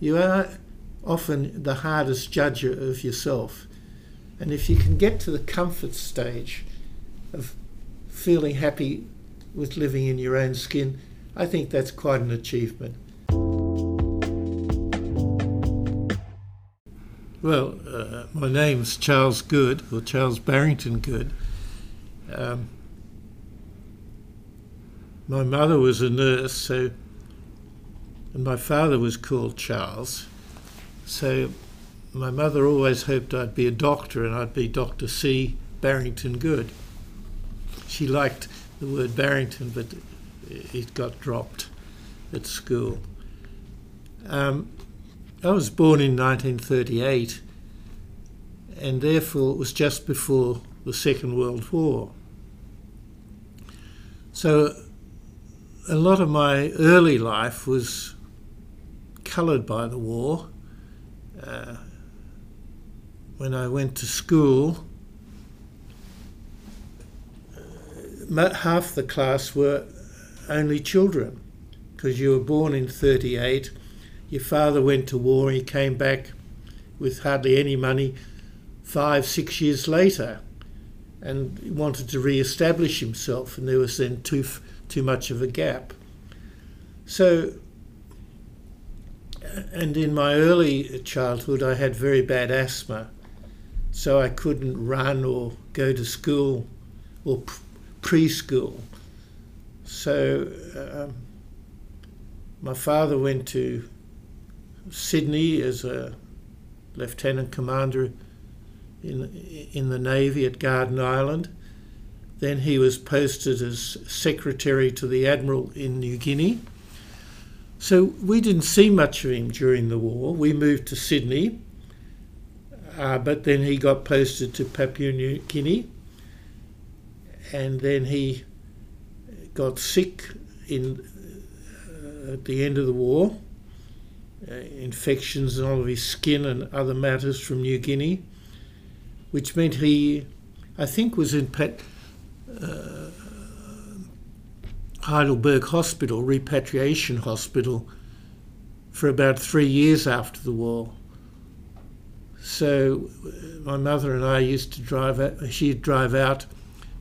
you are often the hardest judge of yourself. And if you can get to the comfort stage of feeling happy with living in your own skin, I think that's quite an achievement. Well, my name's Charles Goode, or Charles Barrington Goode. My mother was a nurse, and my father was called Charles. So my mother always hoped I'd be a doctor, and I'd be Dr. C. Barrington Goode. She liked the word Barrington, but it got dropped at school. I was born in 1938, and therefore it was just before the Second World War. So a lot of my early life was coloured by the war. When I went to school, half the class were only children, because you were born in 38. Your father went to war, he came back with hardly any money 5-6 years later and wanted to re-establish himself, and there was then too much of a gap. So, and in my early childhood I had very bad asthma, so I couldn't run or go to school or preschool. So my father went to Sydney as a lieutenant commander in the Navy at Garden Island. Then he was posted as secretary to the Admiral in New Guinea. So we didn't see much of him during the war. We moved to Sydney, but then he got posted to Papua New Guinea, and then he got sick at the end of the war. Infections and all of his skin and other matters from New Guinea, which meant he, I think, was in Heidelberg Hospital, repatriation hospital, for about 3 years after the war. So my mother and I used to she'd drive out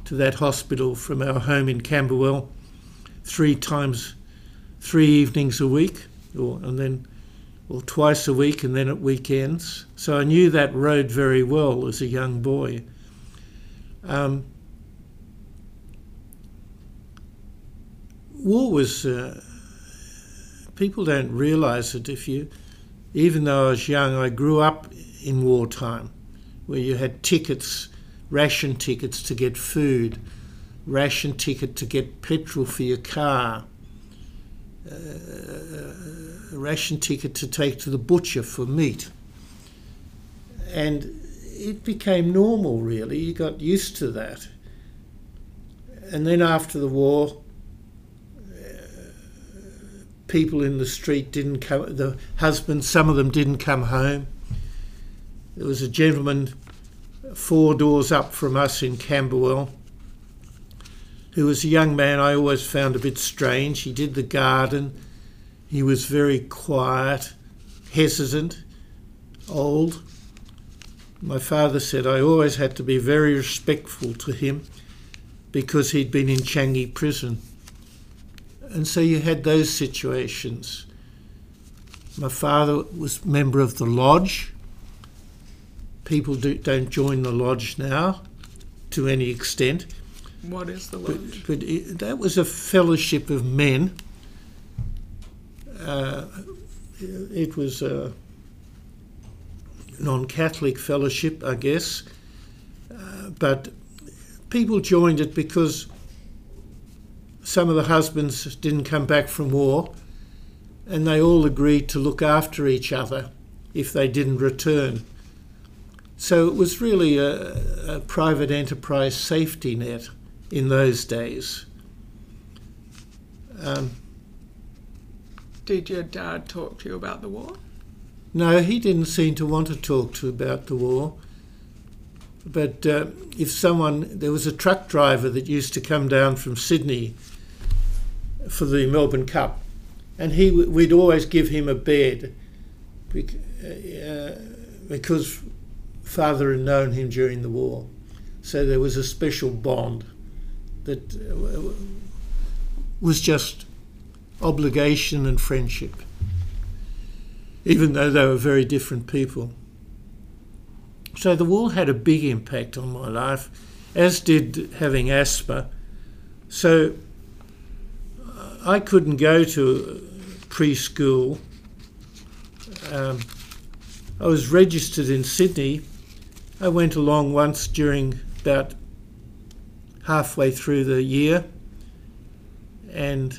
to that hospital from our home in Camberwell 3 evenings a week, or twice a week, and then at weekends. So I knew that road very well as a young boy. War was... people don't realise that even though I was young, I grew up in wartime, where you had tickets, ration tickets to get food, ration ticket to get petrol for your car, a ration ticket to take to the butcher for meat. And it became normal, really. You got used to that. And then after the war, people in the street didn't come, the husbands, some of them didn't come home. There was a gentleman 4 doors up from us in Camberwell who was a young man I always found a bit strange. He did the garden. He was very quiet, hesitant, old. My father said I always had to be very respectful to him because he'd been in Changi Prison. And so you had those situations. My father was a member of the lodge. People don't join the lodge now to any extent. What is the lodge? But that was a fellowship of men. It was a non-Catholic fellowship, I guess, but people joined it because some of the husbands didn't come back from war, and they all agreed to look after each other if they didn't return. So it was really a private enterprise safety net in those days. Did your dad talk to you about the war? No, he didn't seem to want to talk to about the war. But there was a truck driver that used to come down from Sydney for the Melbourne Cup, and we'd always give him a bed because father had known him during the war. So there was a special bond that was just obligation and friendship, even though they were very different people. So the war had a big impact on my life, as did having asthma. So I couldn't go to preschool. I was registered in Sydney. I went along once during about halfway through the year, and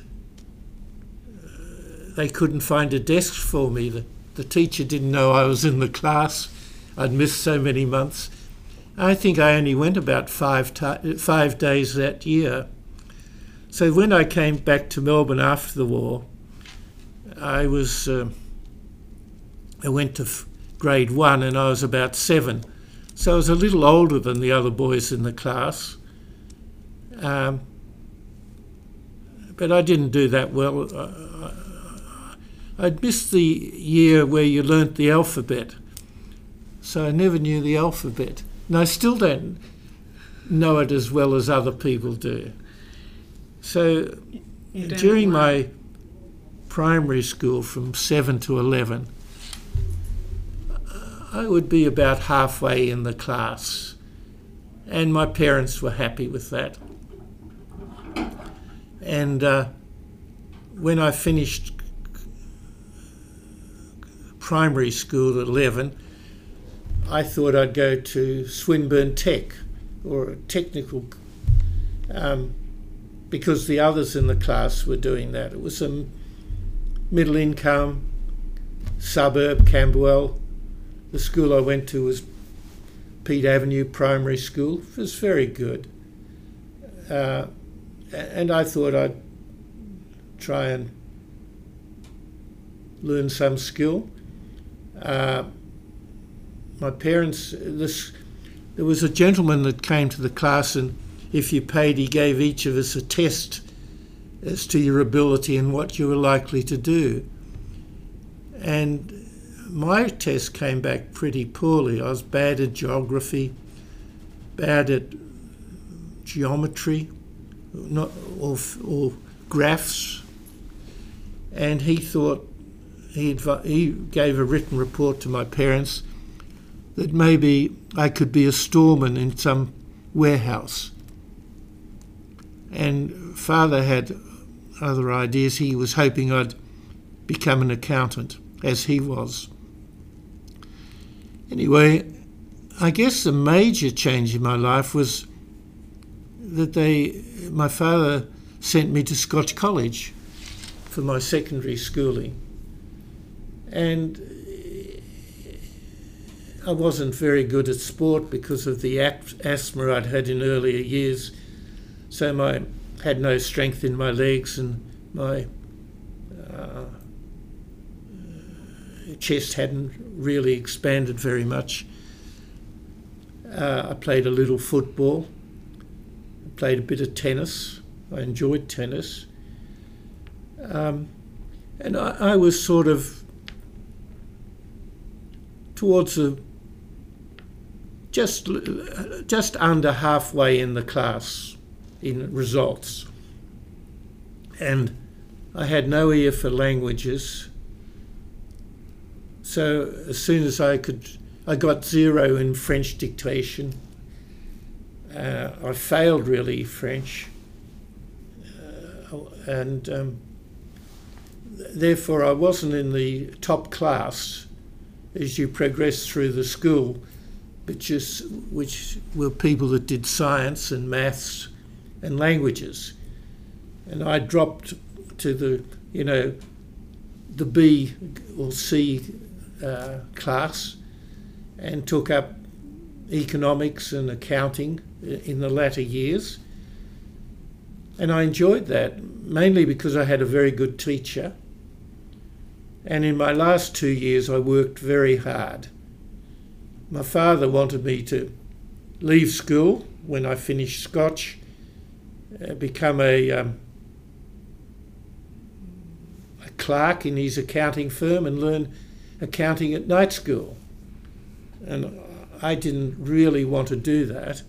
they couldn't find a desk for me. The teacher didn't know I was in the class. I'd missed so many months. I think I only went about five days that year. So when I came back to Melbourne after the war, I went to grade one and I was about 7. So I was a little older than the other boys in the class. But I didn't do that well. I'd missed the year where you learnt the alphabet. So I never knew the alphabet. And I still don't know it as well as other people do. So during my primary school from 7 to 11, I would be about halfway in the class. And my parents were happy with that. And when I finished primary school at 11, I thought I'd go to Swinburne Tech, or a technical, because the others in the class were doing that. It was a middle income suburb, Camberwell. The school I went to was Pete Avenue Primary School. It was very good. And I thought I'd try and learn some skill. My parents, there was a gentleman that came to the class, and if you paid, he gave each of us a test as to your ability and what you were likely to do. And my test came back pretty poorly. I was bad at geography, bad at geometry, or graphs. And he thought, he gave a written report to my parents that maybe I could be a storeman in some warehouse. And father had other ideas. He was hoping I'd become an accountant, as he was. Anyway, I guess the major change in my life was that my father sent me to Scotch College for my secondary schooling. And I wasn't very good at sport because of the asthma I'd had in earlier years. So I had no strength in my legs, and my chest hadn't really expanded very much. I played a little football. I played a bit of tennis. I enjoyed tennis. And I was sort of towards the just under halfway in the class in results. And I had no ear for languages. So as soon as I got 0 in French dictation. I failed really French. Therefore I wasn't in the top class as you progress through the school, which were people that did science and maths and languages. And I dropped to the B or C class and took up economics and accounting in the latter years. And I enjoyed that, mainly because I had a very good teacher. And in my last 2 years, I worked very hard. My father wanted me to leave school when I finished Scotch, become a clerk in his accounting firm and learn accounting at night school. And I didn't really want to do that.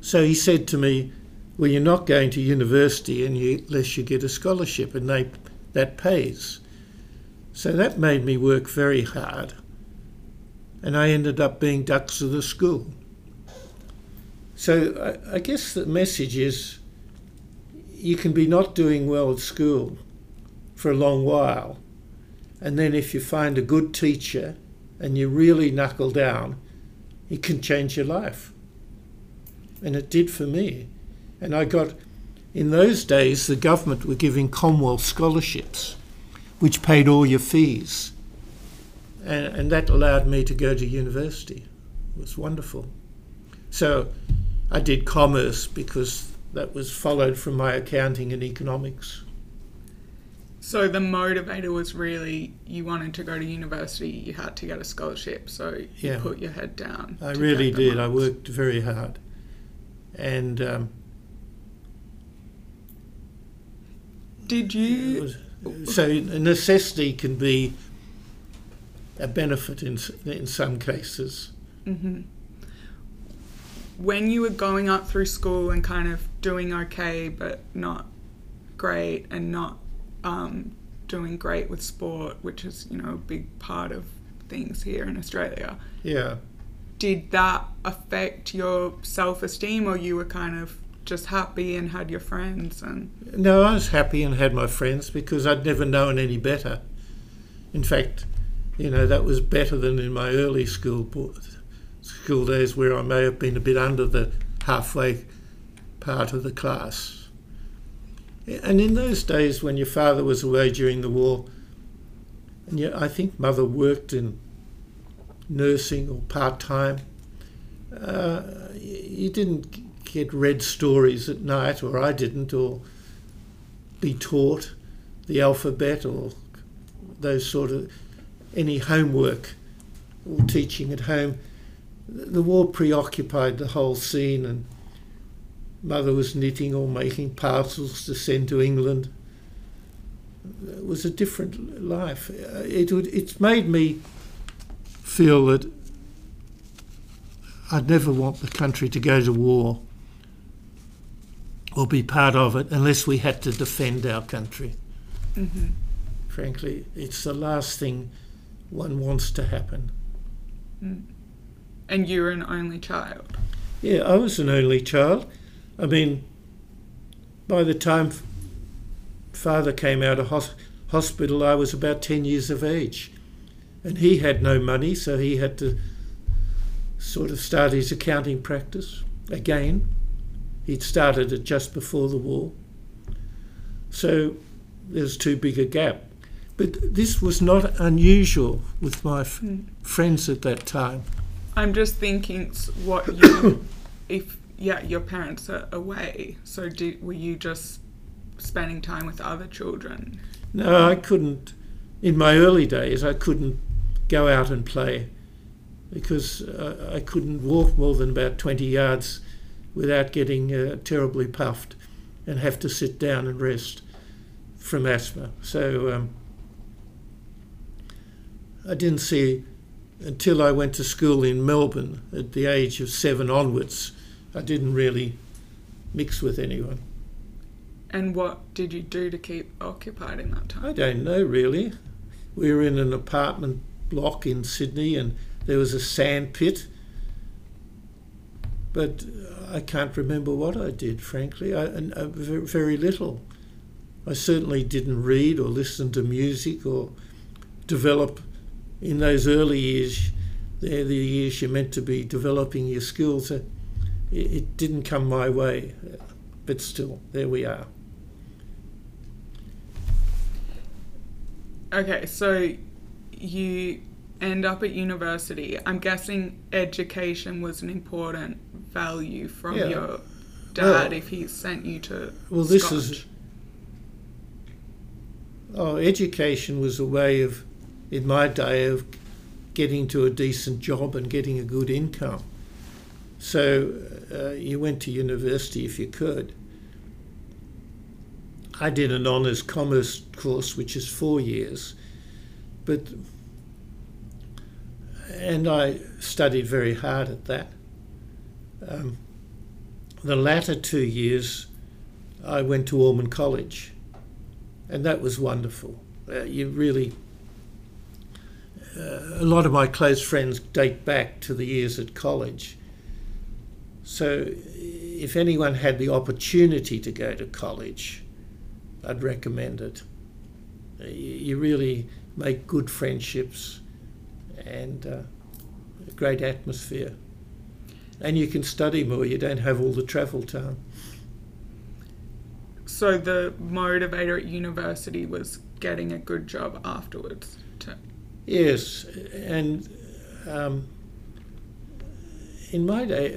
So he said to me, well, you're not going to university unless you get a scholarship, and that pays. So that made me work very hard, and I ended up being ducks of the school. So I guess the message is you can be not doing well at school for a long while, and then if you find a good teacher and you really knuckle down, it can change your life. And it did for me. And I got, in those days, the government were giving Commonwealth scholarships, which paid all your fees. And that allowed me to go to university. It was wonderful. So I did commerce because that was followed from my accounting and economics. So the motivator was really you wanted to go to university, you had to get a scholarship, so you put your head down. I really did. I worked very hard. And did you? So necessity can be a benefit in some cases. Mm-hmm. When you were going up through school and kind of doing okay but not great, and not doing great with sport, which is, you know, a big part of things here in Australia. Yeah. Did that affect your self-esteem, or you were kind of just happy and had your friends? And no, I was happy and had my friends because I'd never known any better. In fact, you know, that was better than in my early school days, where I may have been a bit under the halfway part of the class. And in those days when your father was away during the war, and I think mother worked in nursing or part-time, you didn't get read stories at night, or I didn't, or be taught the alphabet or those sort of, any homework or teaching at home. The war preoccupied the whole scene, and mother was knitting or making parcels to send to England. It was a different life. It's made me feel that I'd never want the country to go to war or be part of it unless we had to defend our country. Mm-hmm. Frankly, it's the last thing one wants to happen. Mm. And you were an only child? Yeah, I was an only child. I mean, by the time father came out of hospital, I was about 10 years of age. And he had no money, so he had to sort of start his accounting practice again. He'd started it just before the war. So there's too big a gap. But this was not unusual with my friends at that time. I'm just thinking what you, your parents are away, so were you just spending time with other children? No, I couldn't. In my early days, I couldn't go out and play because I couldn't walk more than about 20 yards without getting terribly puffed and have to sit down and rest from asthma. So I didn't see... Until I went to school in Melbourne at the age of 7 onwards, I didn't really mix with anyone. And what did you do to keep occupied in that time? I don't know, really. We were in an apartment block in Sydney and there was a sand pit. But I can't remember what I did, frankly. I very little. I certainly didn't read or listen to music or develop... In those early years, they're the years you're meant to be developing your skills. It didn't come my way, but still, there we are. Okay, so you end up at university. I'm guessing education was an important value from your dad if he sent you to Scotch. Education was a way of... in my day, of getting to a decent job and getting a good income. So you went to university if you could. I did an honours commerce course, which is 4 years, And I studied very hard at that. The latter 2 years, I went to Ormond College, and that was wonderful. A lot of my close friends date back to the years at college. So if anyone had the opportunity to go to college, I'd recommend it. You really make good friendships and a great atmosphere. And you can study more, you don't have all the travel time. So the motivator at university was getting a good job afterwards too? Yes, and in my day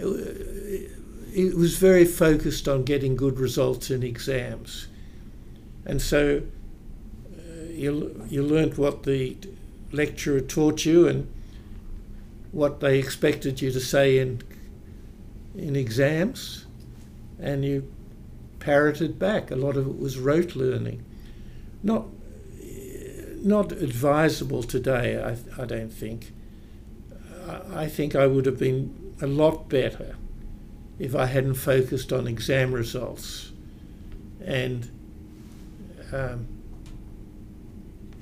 it was very focused on getting good results in exams. And so you learnt what the lecturer taught you and what they expected you to say in exams, and you parroted back. A lot of it was rote learning. Not advisable today, I don't think. I think I would have been a lot better if I hadn't focused on exam results and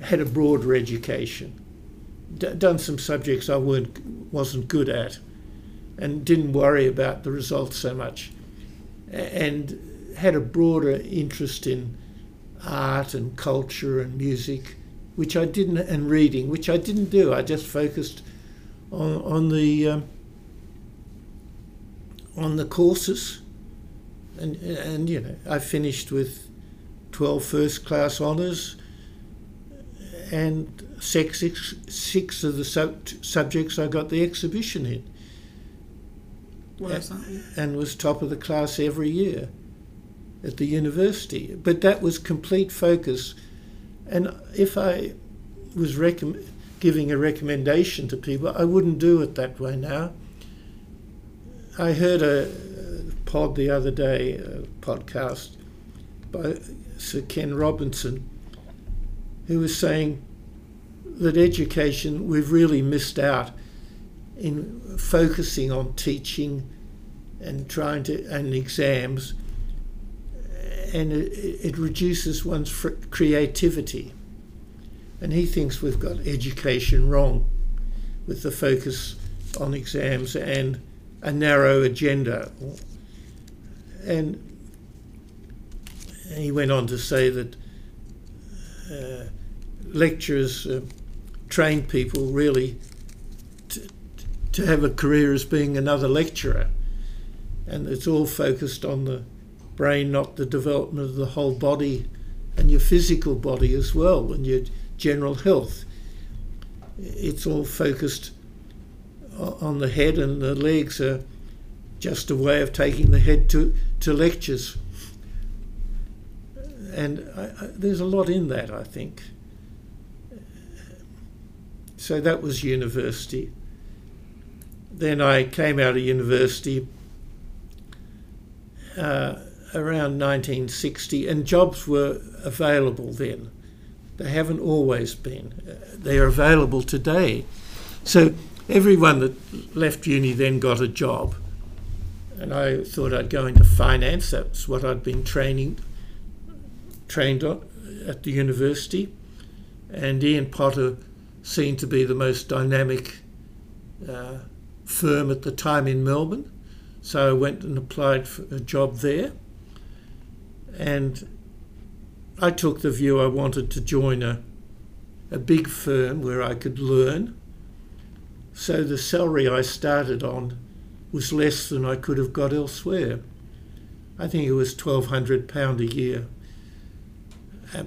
had a broader education, done some subjects I wasn't good at, and didn't worry about the results so much, and had a broader interest in art and culture and music, which I didn't, and reading, which I didn't do. I just focused on the courses, and you know, I finished with 12 first class honours, and six of the subjects I got the exhibition in. And was top of the class every year at the university. But that was complete focus. And if I was giving a recommendation to people, I wouldn't do it that way now. I heard a pod the other day, a podcast by Sir Ken Robinson, who was saying that education, we've really missed out in focusing on teaching and trying to, and exams, and it reduces one's creativity. And he thinks we've got education wrong with the focus on exams and a narrow agenda. And he went on to say that lecturers train people really to have a career as being another lecturer, and it's all focused on the brain, not the development of the whole body and your physical body as well, and your general health. It's all focused on the head, and the legs are just a way of taking the head to lectures. And there's a lot in that, I think. So that was university. Then I came out of university around 1960, and jobs were available then. They haven't always been. They are available today. So everyone that left uni then got a job, and I thought I'd go into finance. That's what I'd been trained on at the university, and Ian Potter seemed to be the most dynamic firm at the time in Melbourne, so I went and applied for a job there, and I took the view I wanted to join a big firm where I could learn. So the salary I started on was less than I could have got elsewhere. I think it was £1,200 a year,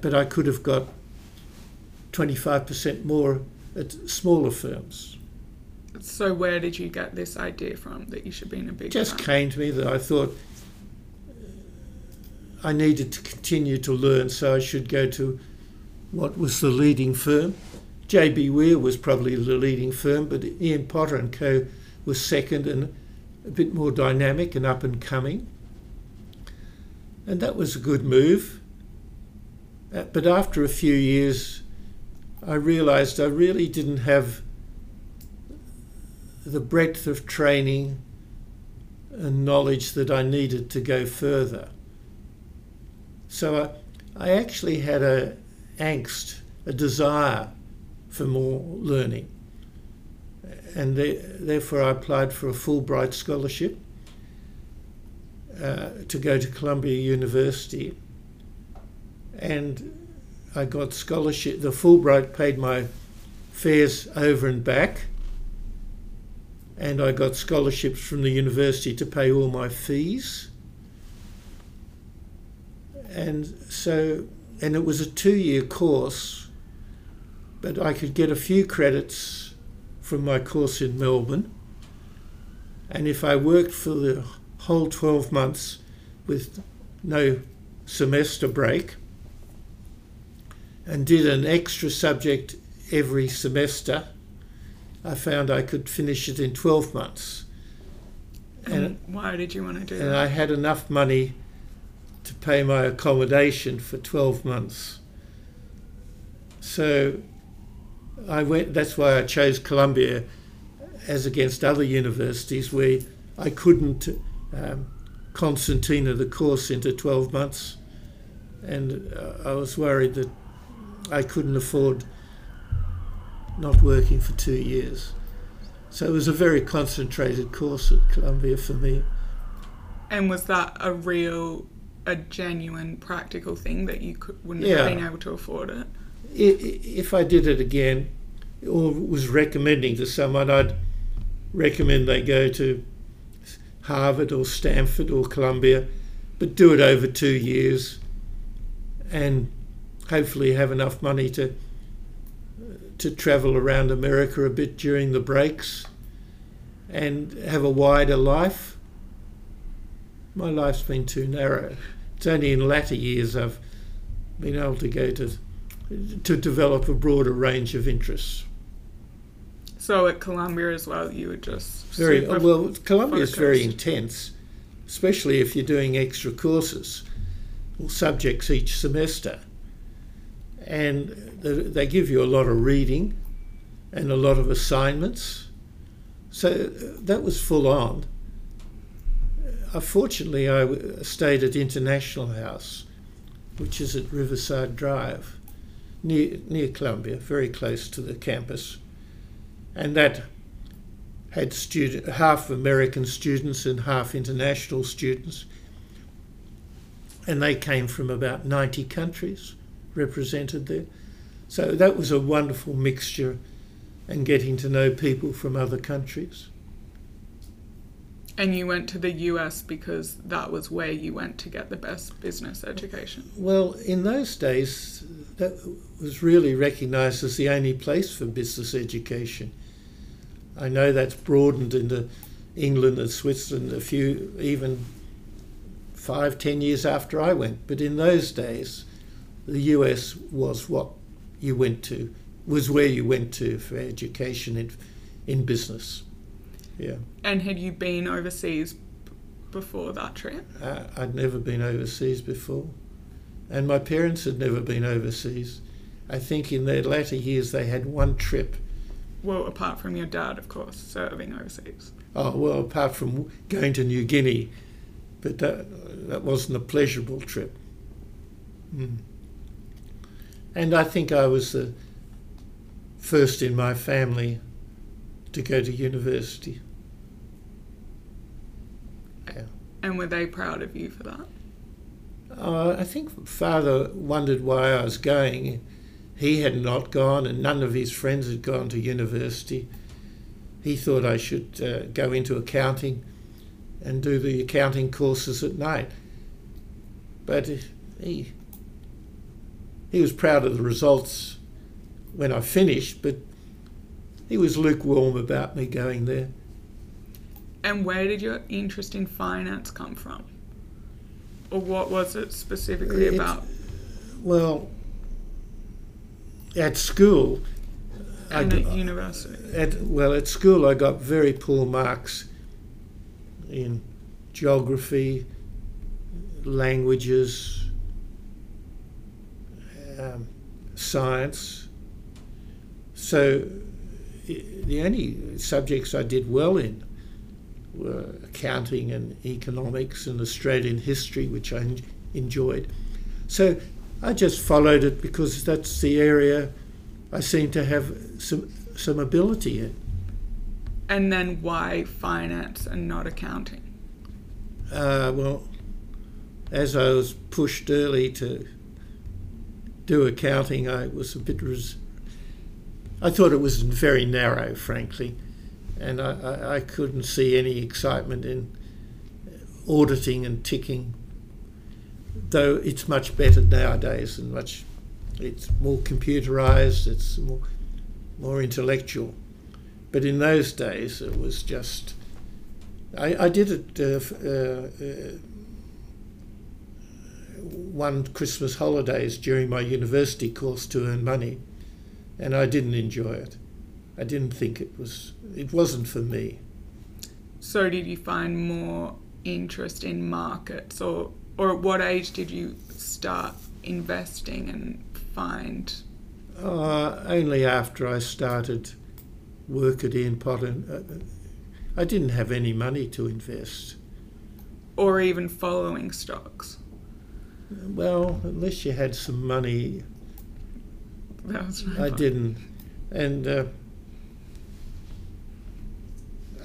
but I could have got 25% more at smaller firms. So where did you get this idea from that you should be in a big firm? Just came to me that I thought I needed to continue to learn, so I should go to what was the leading firm. J.B. Weir was probably the leading firm, but Ian Potter and Co was second and a bit more dynamic and up and coming. And that was a good move. But after a few years, I realised I really didn't have the breadth of training and knowledge that I needed to go further. So I actually had an angst, a desire for more learning. And therefore I applied for a Fulbright scholarship to go to Columbia University. And I got scholarship. The Fulbright paid my fares over and back, and I got scholarships from the university to pay all my fees. And it was a two-year course, but I could get a few credits from my course in Melbourne. And if I worked for the whole 12 months with no semester break, and did an extra subject every semester, I found I could finish it in 12 months. And why did you want to do that? And I had enough money to pay my accommodation for 12 months. So I went, that's why I chose Columbia as against other universities where I couldn't concertina the course into 12 months. And I was worried that I couldn't afford not working for 2 years. So it was a very concentrated course at Columbia for me. And was that a genuine practical thing that you wouldn't have been able to afford it? If I did it again, or was recommending to someone, I'd recommend they go to Harvard or Stanford or Columbia, but do it over 2 years and hopefully have enough money to travel around America a bit during the breaks and have a wider life. My life's been too narrow. It's only in latter years I've been able to go to develop a broader range of interests. So at Columbia as well, you were just Columbia's focused. Very intense, especially if you're doing extra courses or subjects each semester. And they give you a lot of reading and a lot of assignments. So that was full on. Fortunately, I stayed at International House, which is at Riverside Drive, near Columbia, very close to the campus. And that had half American students and half international students. And they came from about 90 countries represented there. So that was a wonderful mixture and getting to know people from other countries. And you went to the US because that was where you went to get the best business education? Well, in those days, that was really recognised as the only place for business education. I know that's broadened into England and Switzerland a few, even 5-10 years after I went. But in those days, the US was what you went to, was where you went to for education in business. Yeah. And had you been overseas before that trip? I'd never been overseas before. And my parents had never been overseas. I think in their latter years they had one trip. Well, apart from your dad, of course, serving overseas. Oh, well, apart from going to New Guinea. But that wasn't a pleasurable trip. Mm. And I think I was the first in my family to go to university. Yeah. And were they proud of you for that? I think Father wondered why I was going. He had not gone and none of his friends had gone to university. He thought I should go into accounting and do the accounting courses at night. But he was proud of the results when I finished, but he was lukewarm about me going there. And where did your interest in finance come from? Or what was it specifically about? Well, at school... And at university? At school I got very poor marks in geography, languages, science, So the only subjects I did well in were accounting and economics and Australian history, which I enjoyed. So I just followed it because that's the area I seem to have some ability in. And then why finance and not accounting? Well, as I was pushed early to do accounting, I was a bit... I thought it was very narrow, frankly, and I couldn't see any excitement in auditing and ticking, though it's much better nowadays and much... It's more computerised, it's more intellectual. But in those days, it was just... I did it one Christmas holidays during my university course to earn money, and I didn't enjoy it. I didn't think it wasn't for me. So did you find more interest in markets, or at what age did you start investing and find? Only after I started work at Ian Potter. I didn't have any money to invest. Or even following stocks? Well, unless you had some money. That was my point. Didn't. And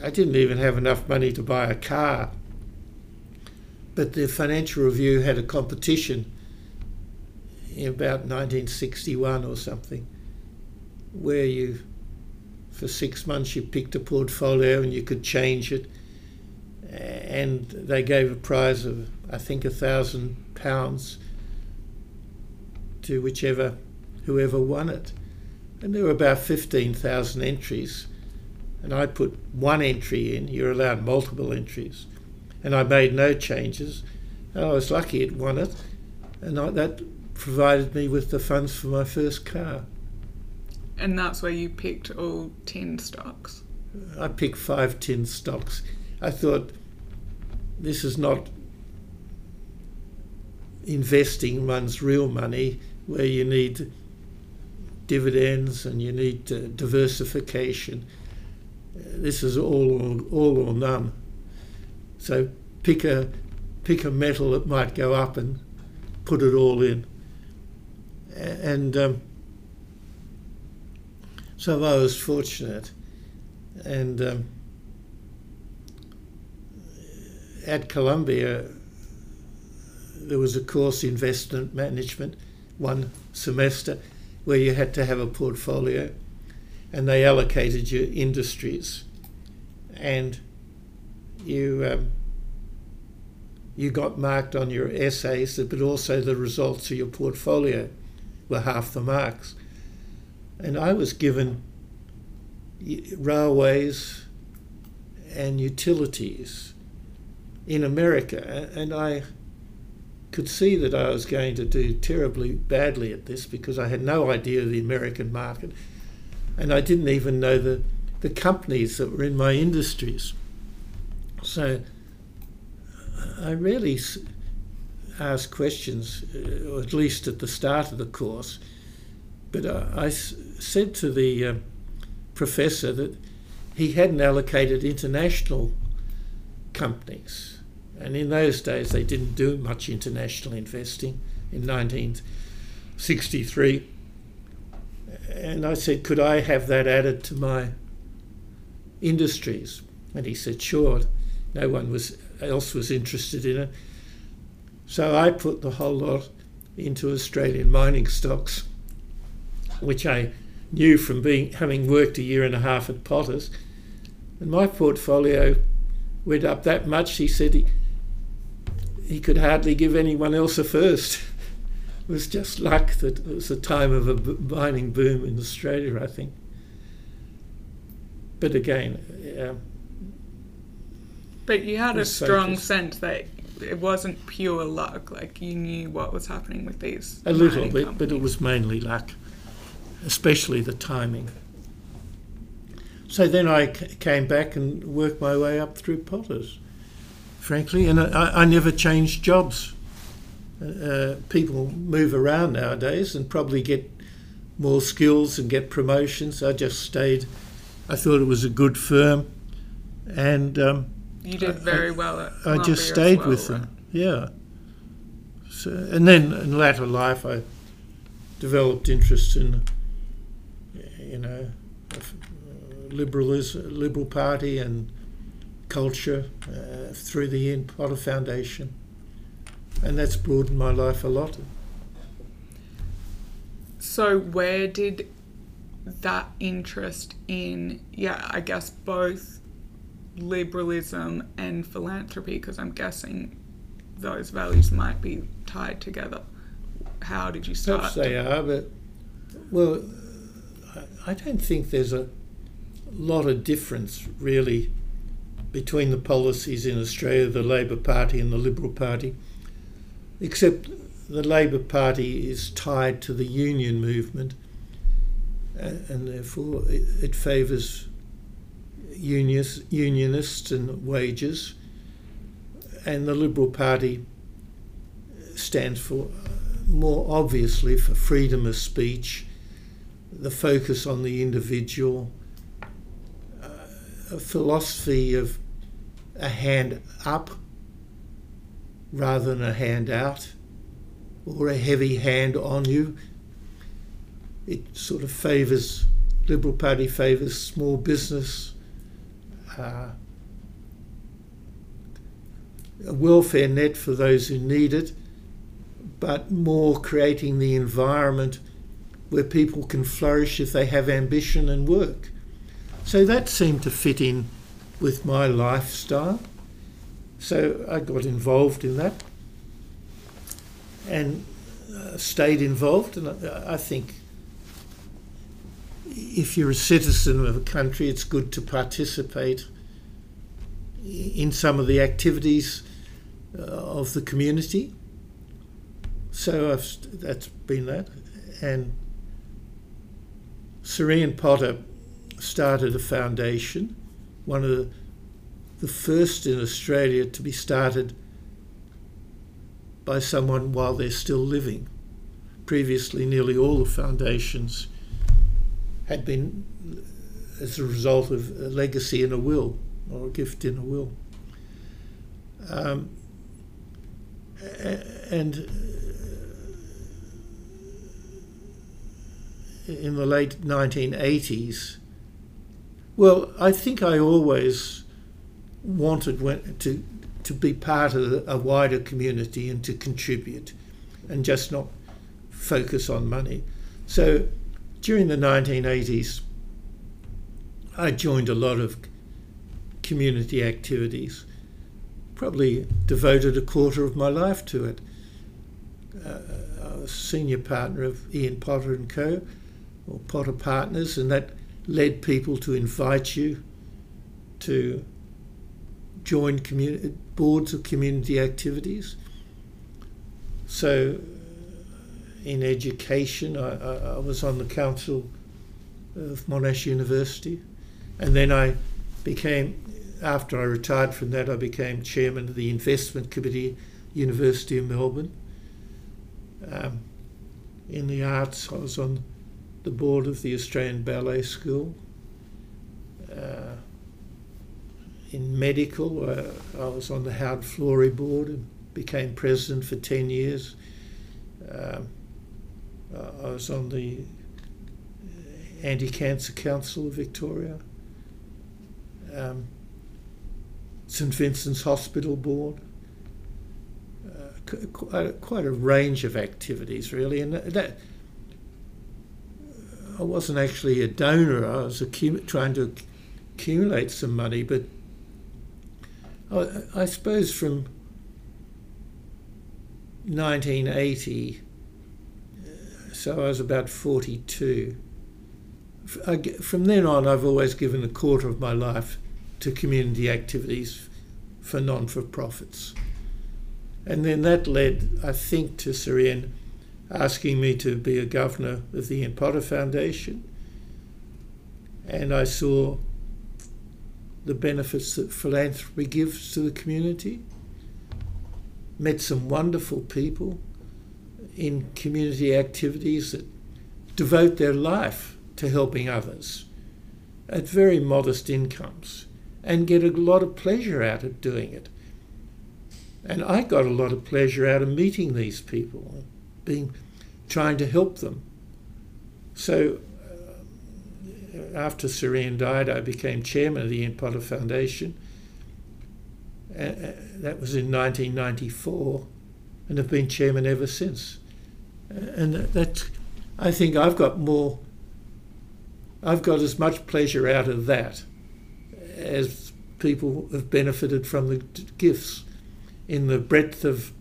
I didn't even have enough money to buy a car. But the Financial Review had a competition in about 1961 or something, where you... For 6 months you picked a portfolio and you could change it, and they gave a prize of, I think, £1,000 to whoever won it. And there were about 15,000 entries, and I put one entry in. You're allowed multiple entries, and I made no changes, and I was lucky it won it, and that provided me with the funds for my first car. And that's where you picked all 10 stocks? I picked 5 tin stocks. I thought, this is not investing one's real money, where you need dividends and you need diversification. This is all or none. So pick a metal that might go up and put it all in. And... So I was fortunate, and at Columbia there was a course, investment management, one semester, where you had to have a portfolio, and they allocated you industries, and you got marked on your essays, but also the results of your portfolio were half the marks. And I was given railways and utilities in America, and I could see that I was going to do terribly badly at this because I had no idea of the American market, and I didn't even know the companies that were in my industries. So I really asked questions, or at least at the start of the course. But I said to the professor that he hadn't allocated international companies. And in those days, they didn't do much international investing in 1963. And I said, could I have that added to my industries? And he said, sure. No one else was interested in it. So I put the whole lot into Australian mining stocks, which I knew from having worked a year and a half at Potter's. And my portfolio went up that much, he said he could hardly give anyone else a first. It was just luck that it was the time of a mining boom in Australia, I think. But again... But you had a strong sense that it wasn't pure luck, like you knew what was happening with these mining companies. A little bit, but it was mainly luck, especially the timing. So then I came back and worked my way up through Potter's, frankly, and I never changed jobs. People move around nowadays and probably get more skills and get promotions. I just stayed. I thought it was a good firm, and you did very well at Columbia. I just stayed with them. Yeah. So, and then in latter life, I developed interest in, you know, liberal party and culture through the Ian Potter Foundation, and that's broadened my life a lot. So where did that interest in, yeah, I guess both liberalism and philanthropy, because I'm guessing those values might be tied together. How did you start? Perhaps they are, but, well, I don't think there's a lot of difference really between the policies in Australia, the Labor Party and the Liberal Party, except the Labor Party is tied to the union movement, and therefore it favours unionists and wages, and the Liberal Party stands for, more obviously, for freedom of speech, the focus on the individual, a philosophy of a hand up rather than a hand out, or a heavy hand on you. It sort of favours, Liberal Party favours small business, a welfare net for those who need it, but more creating the environment where people can flourish if they have ambition and work. So that seemed to fit in with my lifestyle. So I got involved in that and stayed involved. And I think if you're a citizen of a country, it's good to participate in some of the activities of the community. So that's been that. And Sir Ian Potter started a foundation, one of the first in Australia to be started by someone while they're still living. Previously, nearly all the foundations had been as a result of a legacy in a will, or a gift in a will. And in the late 1980s, well, I think I always wanted to be part of a wider community and to contribute and just not focus on money. So during the 1980s, I joined a lot of community activities, probably devoted a quarter of my life to it. I was senior partner of Ian Potter & Co, or Potter Partners, and that led people to invite you to join boards of community activities. So in education, I was on the council of Monash University, and then I became, after I retired from that, I became chairman of the investment committee, University of Melbourne. In the arts, I was on the board of the Australian Ballet School. In medical, I was on the Howard Florey board and became president for 10 years. I was on the Anti-Cancer Council of Victoria, St Vincent's Hospital board. Quite a range of activities, really, and that I wasn't actually a donor. I was trying to accumulate some money, but I suppose from 1980, so I was about 42. From then on, I've always given a quarter of my life to community activities for non-for-profits. And then that led, I think, to Sir Ian asking me to be a governor of the Ian Potter Foundation, and I saw the benefits that philanthropy gives to the community, met some wonderful people in community activities that devote their life to helping others at very modest incomes and get a lot of pleasure out of doing it. And I got a lot of pleasure out of meeting these people, trying to help them. So after Sir Ian died, I became chairman of the Ian Potter Foundation. That was in 1994, and have been chairman ever since. And that, I think I've got as much pleasure out of that as people have benefited from the gifts in the breadth of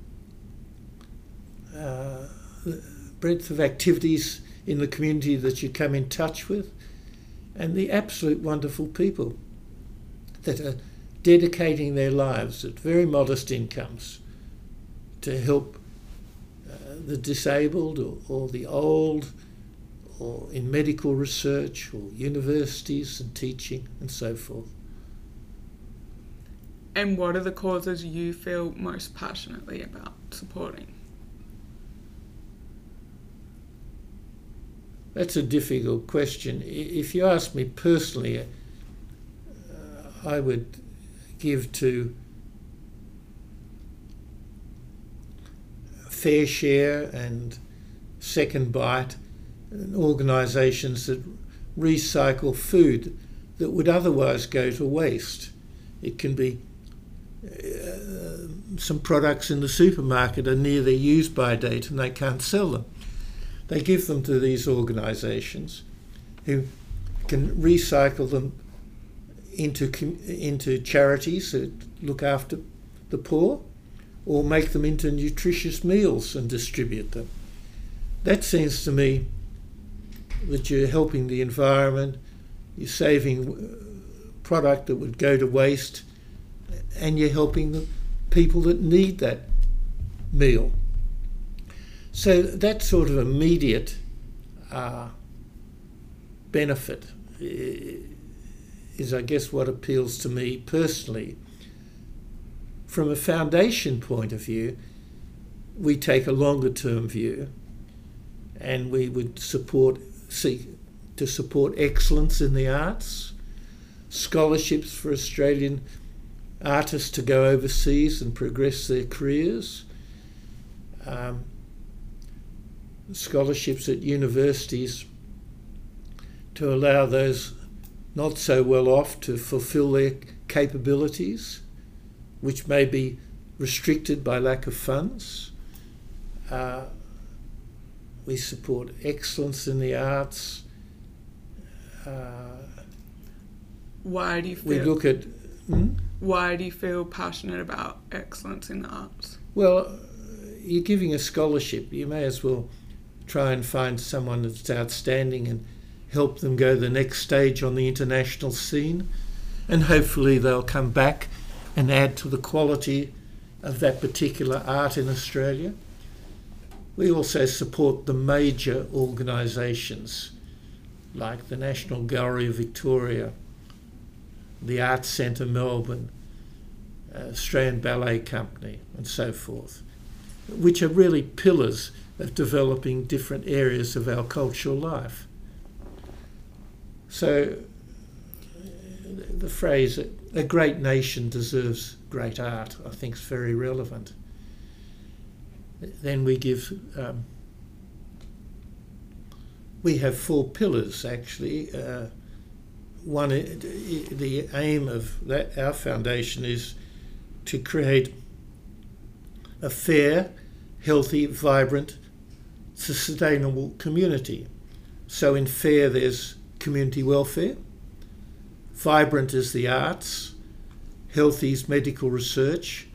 activities in the community that you come in touch with, and the absolute wonderful people that are dedicating their lives at very modest incomes to help the disabled or the old, or in medical research or universities and teaching and so forth. And what are the causes you feel most passionately about supporting? That's a difficult question. If you ask me personally, I would give to Fair Share and Second Bite, and organisations that recycle food that would otherwise go to waste. It can be some products in the supermarket are near their use-by date and they can't sell them. They give them to these organisations who can recycle them into charities that look after the poor, or make them into nutritious meals and distribute them. That seems to me that you're helping the environment, you're saving product that would go to waste, and you're helping the people that need that meal. So that sort of immediate benefit is, I guess, what appeals to me personally. From a foundation point of view, we take a longer-term view, and we would seek to support excellence in the arts, scholarships for Australian artists to go overseas and progress their careers, scholarships at universities to allow those not so well off to fulfil their capabilities, which may be restricted by lack of funds. We support excellence in the arts. Why do you feel? We look at. Why do you feel passionate about excellence in the arts? Well, you're giving a scholarship. You may as well try and find someone that's outstanding and help them go the next stage on the international scene, and hopefully they'll come back and add to the quality of that particular art in Australia. We also support the major organisations like the National Gallery of Victoria, the Arts Centre Melbourne, Australian Ballet Company and so forth, which are really pillars of developing different areas of our cultural life. So the phrase, a great nation deserves great art, I think is very relevant. Then we give, we have four pillars actually. One, the aim of that, our foundation, is to create a fair, healthy, vibrant, sustainable community. So in fair there's community welfare, vibrant is the arts, healthy is medical research,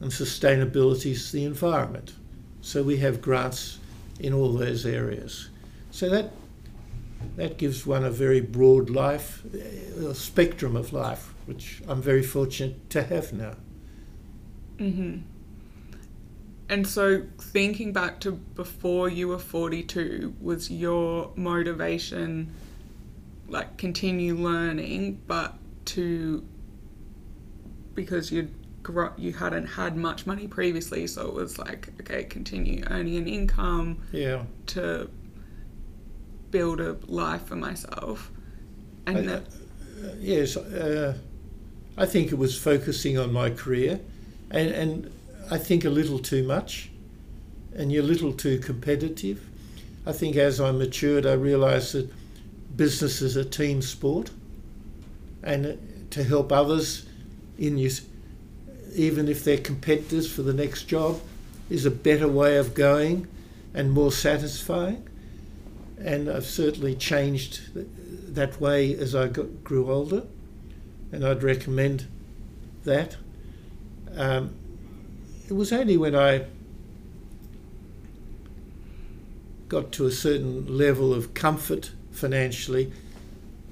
and sustainability is the environment. So we have grants in all those areas. So that gives one a very broad life, a spectrum of life, which I'm very fortunate to have now. Mm-hmm. And so thinking back to before you were 42, was your motivation like continue learning, but because you hadn't had much money previously, so it was like, okay, continue earning an income, yeah, to build a life for myself. And I think it was focusing on my career, and I think a little too much, and you're a little too competitive. I think as I matured, I realised that business is a team sport, and to help others in you, even if they're competitors for the next job, is a better way of going and more satisfying. And I've certainly changed that way as I grew older, and I'd recommend that. It was only when I got to a certain level of comfort financially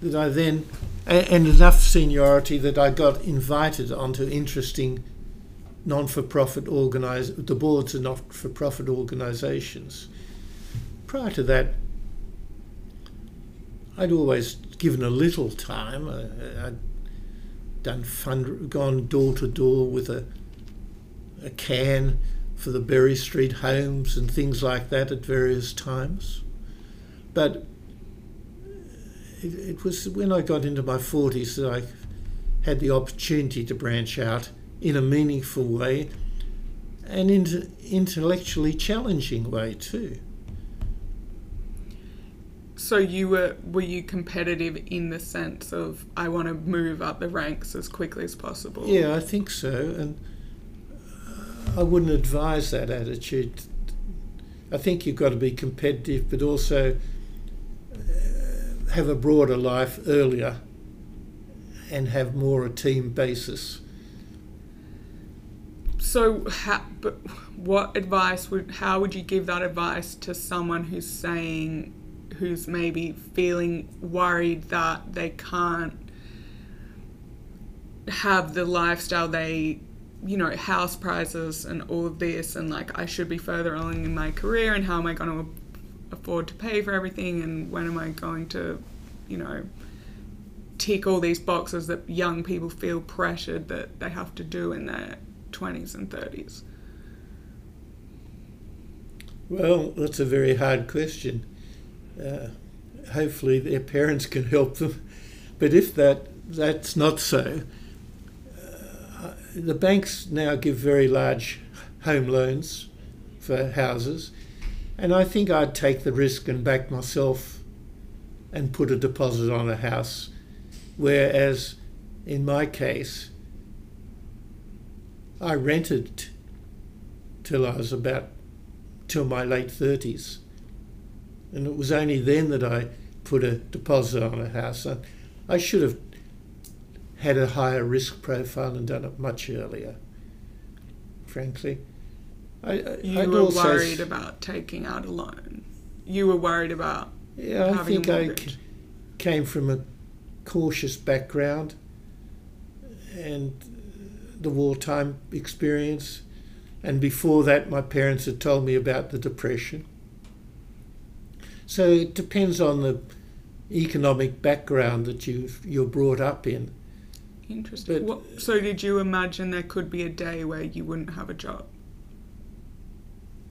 that I then, and enough seniority, that I got invited onto interesting non-for-profit organisations, the boards of not-for-profit organisations. Prior to that, I'd always given a little time. I'd gone door to door with a can for the Berry Street homes and things like that at various times. But it was when I got into my 40s that I had the opportunity to branch out in a meaningful way, and intellectually challenging way too. So were you competitive in the sense of, I want to move up the ranks as quickly as possible? Yeah, I think so, and I wouldn't advise that attitude. I think you've got to be competitive, but also have a broader life earlier and have more a team basis. So how would you give that advice to someone who's maybe feeling worried that they can't have the lifestyle they, house prizes and all of this, and like, I should be further along in my career, and how am I going to afford to pay for everything, and when am I going to, tick all these boxes that young people feel pressured that they have to do in their 20s and 30s? Well, that's a very hard question. Hopefully their parents can help them, but if that's not so, the banks now give very large home loans for houses, and I think I'd take the risk and back myself and put a deposit on a house, whereas in my case I rented till my late 30s. And it was only then that I put a deposit on a house. I should have had a higher risk profile and done it much earlier, frankly. You were worried about taking out a loan. You were worried about having a mortgage. Yeah, I think I came from a cautious background and the wartime experience. And before that, my parents had told me about the Depression. So it depends on the economic background that you're brought up in. Interesting. But, so did you imagine there could be a day where you wouldn't have a job?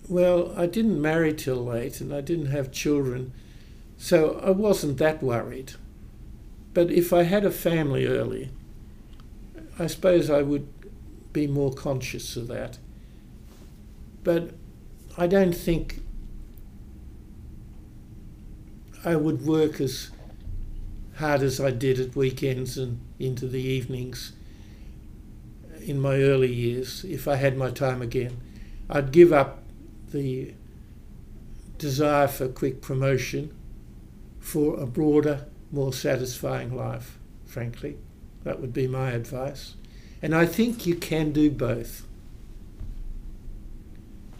Well, I didn't marry till late and I didn't have children, so I wasn't that worried. But if I had a family early, I suppose I would be more conscious of that. But I don't think I would work as hard as I did at weekends and into the evenings in my early years if I had my time again. I'd give up the desire for quick promotion for a broader, more satisfying life, frankly. That would be my advice. And I think you can do both.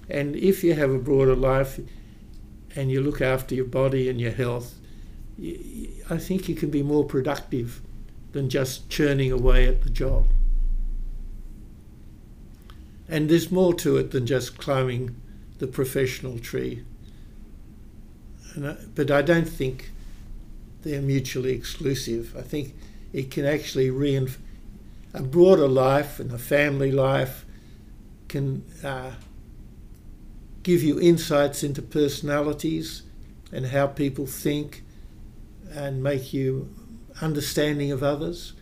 And if you have a broader life, and you look after your body and your health, I think you can be more productive than just churning away at the job. And there's more to it than just climbing the professional tree. But I don't think they're mutually exclusive. I think it can actually a broader life and a family life can give you insights into personalities and how people think and make you understanding of others.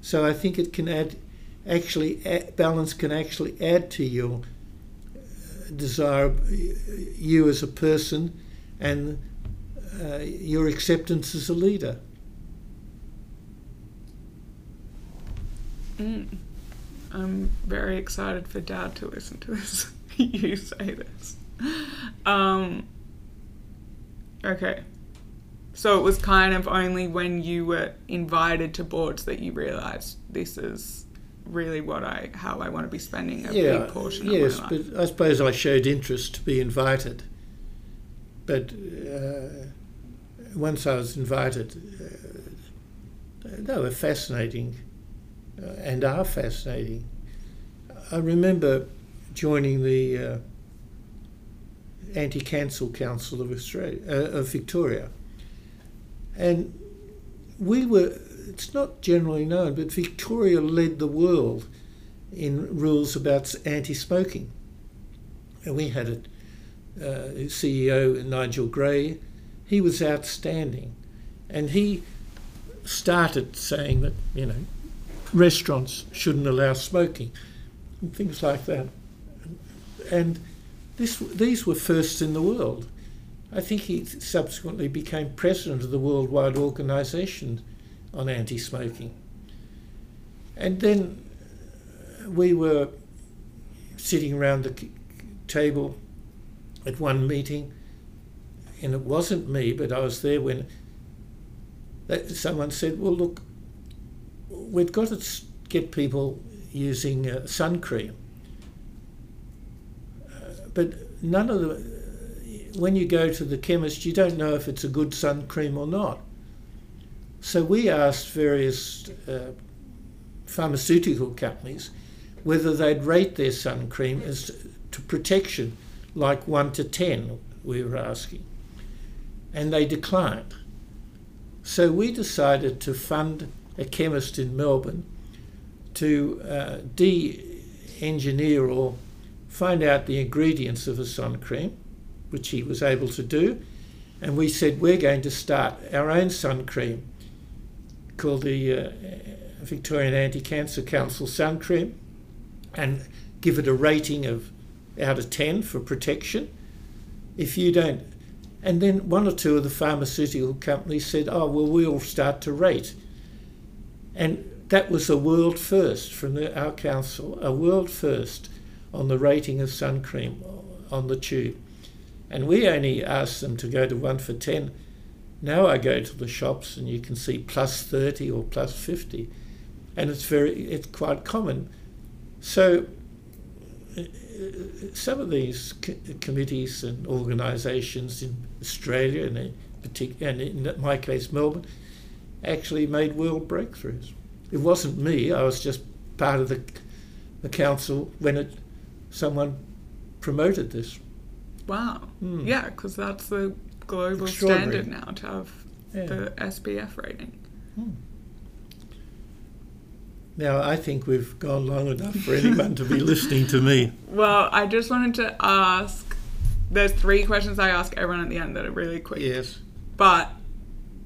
So I think it can add, balance can actually add to your desire, you as a person, and your acceptance as a leader. I'm very excited for Dad to listen to this. You say this. Okay. So it was kind of only when you were invited to boards that you realised this is really what how I want to be spending a big portion of my life. Yes, but I suppose I showed interest to be invited. But once I was invited, they were fascinating and are fascinating. I remember joining the Anti-Cancer Council of Victoria, and we were, it's not generally known, but Victoria led the world in rules about anti-smoking, and we had a CEO, Nigel Gray. He was outstanding, and he started saying that, you know, restaurants shouldn't allow smoking and things like that. And these were firsts in the world. I think he subsequently became president of the Worldwide Organization on anti-smoking. And then we were sitting around the table at one meeting, and it wasn't me, but I was there when someone said, well, look, we've got to get people using sun cream. But none of the, when you go to the chemist, you don't know if it's a good sun cream or not. So we asked various pharmaceutical companies whether they'd rate their sun cream as to protection, like 1 to 10, we were asking. And they declined. So we decided to fund a chemist in Melbourne to de-engineer or find out the ingredients of a sun cream, which he was able to do. And we said, we're going to start our own sun cream called the Victorian Anti-Cancer Council Sun Cream, and give it a rating of out of 10 for protection. If you don't, and then one or two of the pharmaceutical companies said, oh, well, we'll start to rate. And that was a world first from our council, a world first on the rating of sun cream on the tube. And we only asked them to go to 1 for 10. Now I go to the shops and you can see plus 30 or plus 50. And it's quite common. So some of these committees and organisations in Australia, and in my case Melbourne, actually made world breakthroughs. It wasn't me, I was just part of the council when someone promoted this. Wow. Mm. Yeah, because that's the global standard now, to have the SBF rating. Mm. Now, I think we've gone long enough for anyone to be listening to me. Well, I just wanted to ask, there's 3 questions I ask everyone at the end that are really quick. Yes. But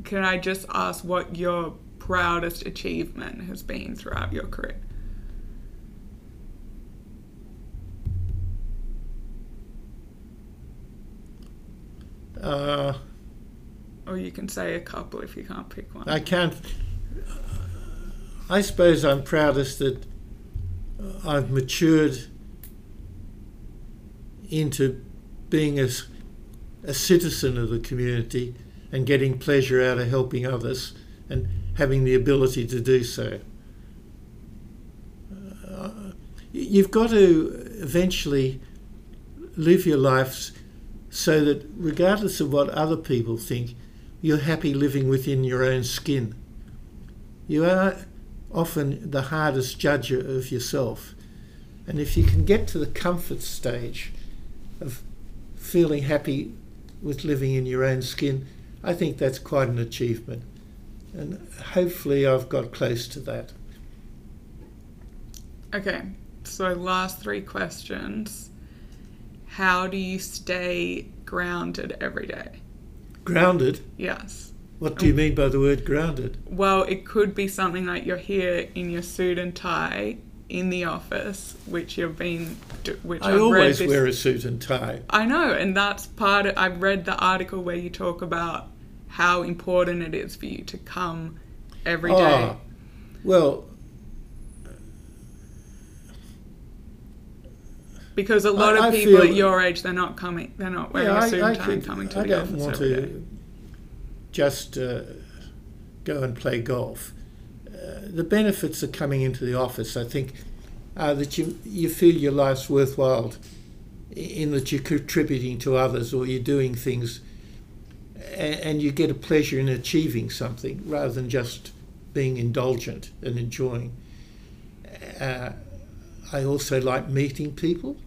can I just ask what your proudest achievement has been throughout your career? Or you can say a couple if you can't pick one. I can't. I suppose I'm proudest that I've matured into being a citizen of the community and getting pleasure out of helping others and having the ability to do so. You've got to eventually live your life so that regardless of what other people think, you're happy living within your own skin. You are often the hardest judge of yourself. And if you can get to the comfort stage of feeling happy with living in your own skin, I think that's quite an achievement. And hopefully I've got close to that. Okay, so last 3 questions. How do you stay grounded every day? Grounded? Yes. What do you mean by the word grounded? Well, it could be something like you're here in your suit and tie in the office, which you've been... I always wear a suit and tie. I know, and that's part of... I've read the article where you talk about how important it is for you to come every day. Well... Because a lot of people at your age, they're not coming. They're not wearing a suit and tie and coming to the office every day. I don't want to just go and play golf. The benefits of coming into the office, I think, are that you feel your life's worthwhile, in that you're contributing to others or you're doing things, and you get a pleasure in achieving something rather than just being indulgent and enjoying. I also like meeting people,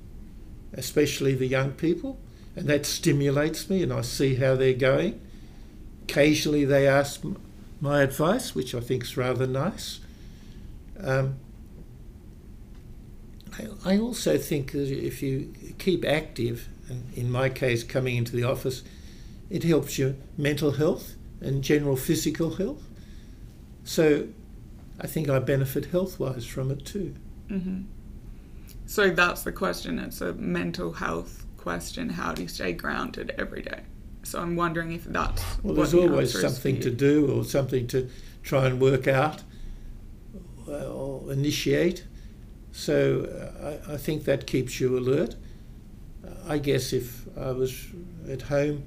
especially the young people, and that stimulates me, and I see how they're going. Occasionally they ask my advice, which I think is rather nice. I also think that if you keep active, and in my case coming into the office, it helps your mental health and general physical health. So I think I benefit health-wise from it too. Mm-hmm. So that's the question. It's a mental health question. How do you stay grounded every day? So I'm wondering if that's... Well, there's always something to do or something to try and work out or initiate. So I think that keeps you alert. I guess if I was at home,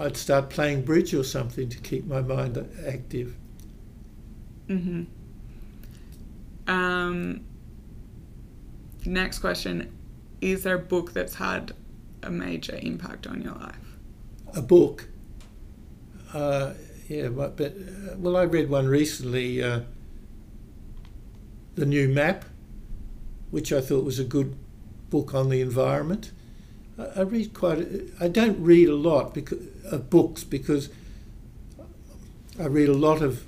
I'd start playing bridge or something to keep my mind active. Mm-hmm. Next question, is there a book that's had a major impact on your life? A book? Well, I read one recently, The New Map, which I thought was a good book on the environment. I don't read a lot of books because I read a lot of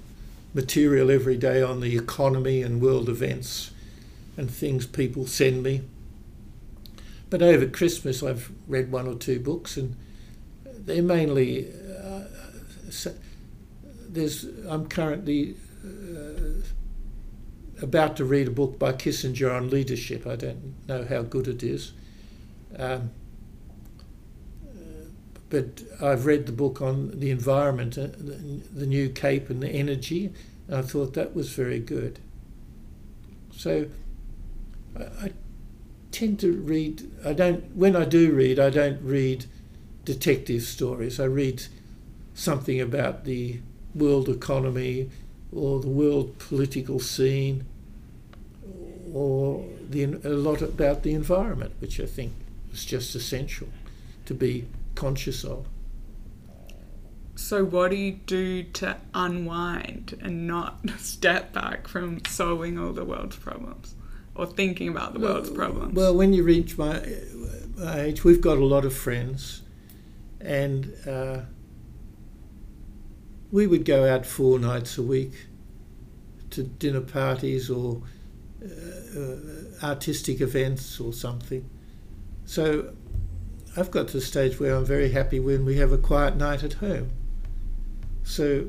material every day on the economy and world events and things people send me. But over Christmas I've read one or two books, and they're mainly... I'm currently about to read a book by Kissinger on leadership. I don't know how good it is. But I've read the book on the environment, the new Cape and the energy, and I thought that was very good. So... I tend to read, when I do read, I don't read detective stories. I read something about the world economy or the world political scene or a lot about the environment, which I think is just essential to be conscious of. So what do you do to unwind and not step back from solving all the world's problems? Or thinking about the world's problems? Well, when you reach my age, we've got a lot of friends, and we would go out 4 nights a week to dinner parties or artistic events or something. So I've got to the stage where I'm very happy when we have a quiet night at home. So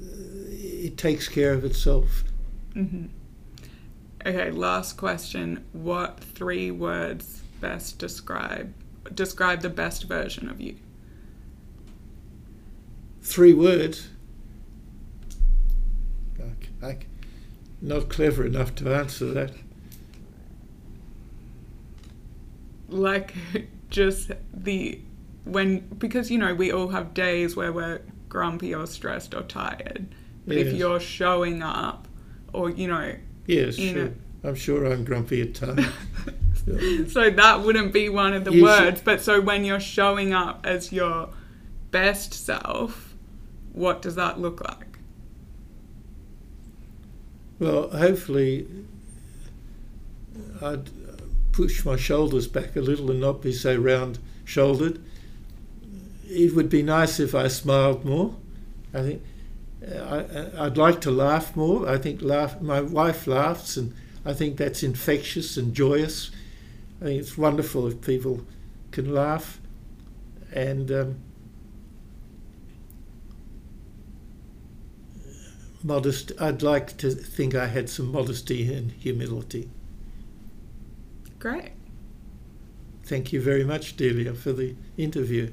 it takes care of itself. Mm-hmm. Okay, last question. What 3 words best describe the best version of you? 3 words? I'm not clever enough to answer that. Like, just because, you know, we all have days where we're grumpy or stressed or tired. But yes. If you're showing up, or, you know... Yes, sure. I'm sure I'm grumpy at times. So that wouldn't be one of the words. But so when you're showing up as your best self, what does that look like? Well, hopefully I'd push my shoulders back a little and not be so round-shouldered. It would be nice if I smiled more, I think. I'd like to laugh more. I think my wife laughs, and I think that's infectious and joyous. I think it's wonderful if people can laugh. And modest, I'd like to think I had some modesty and humility. Great. Thank you very much, Delia, for the interview.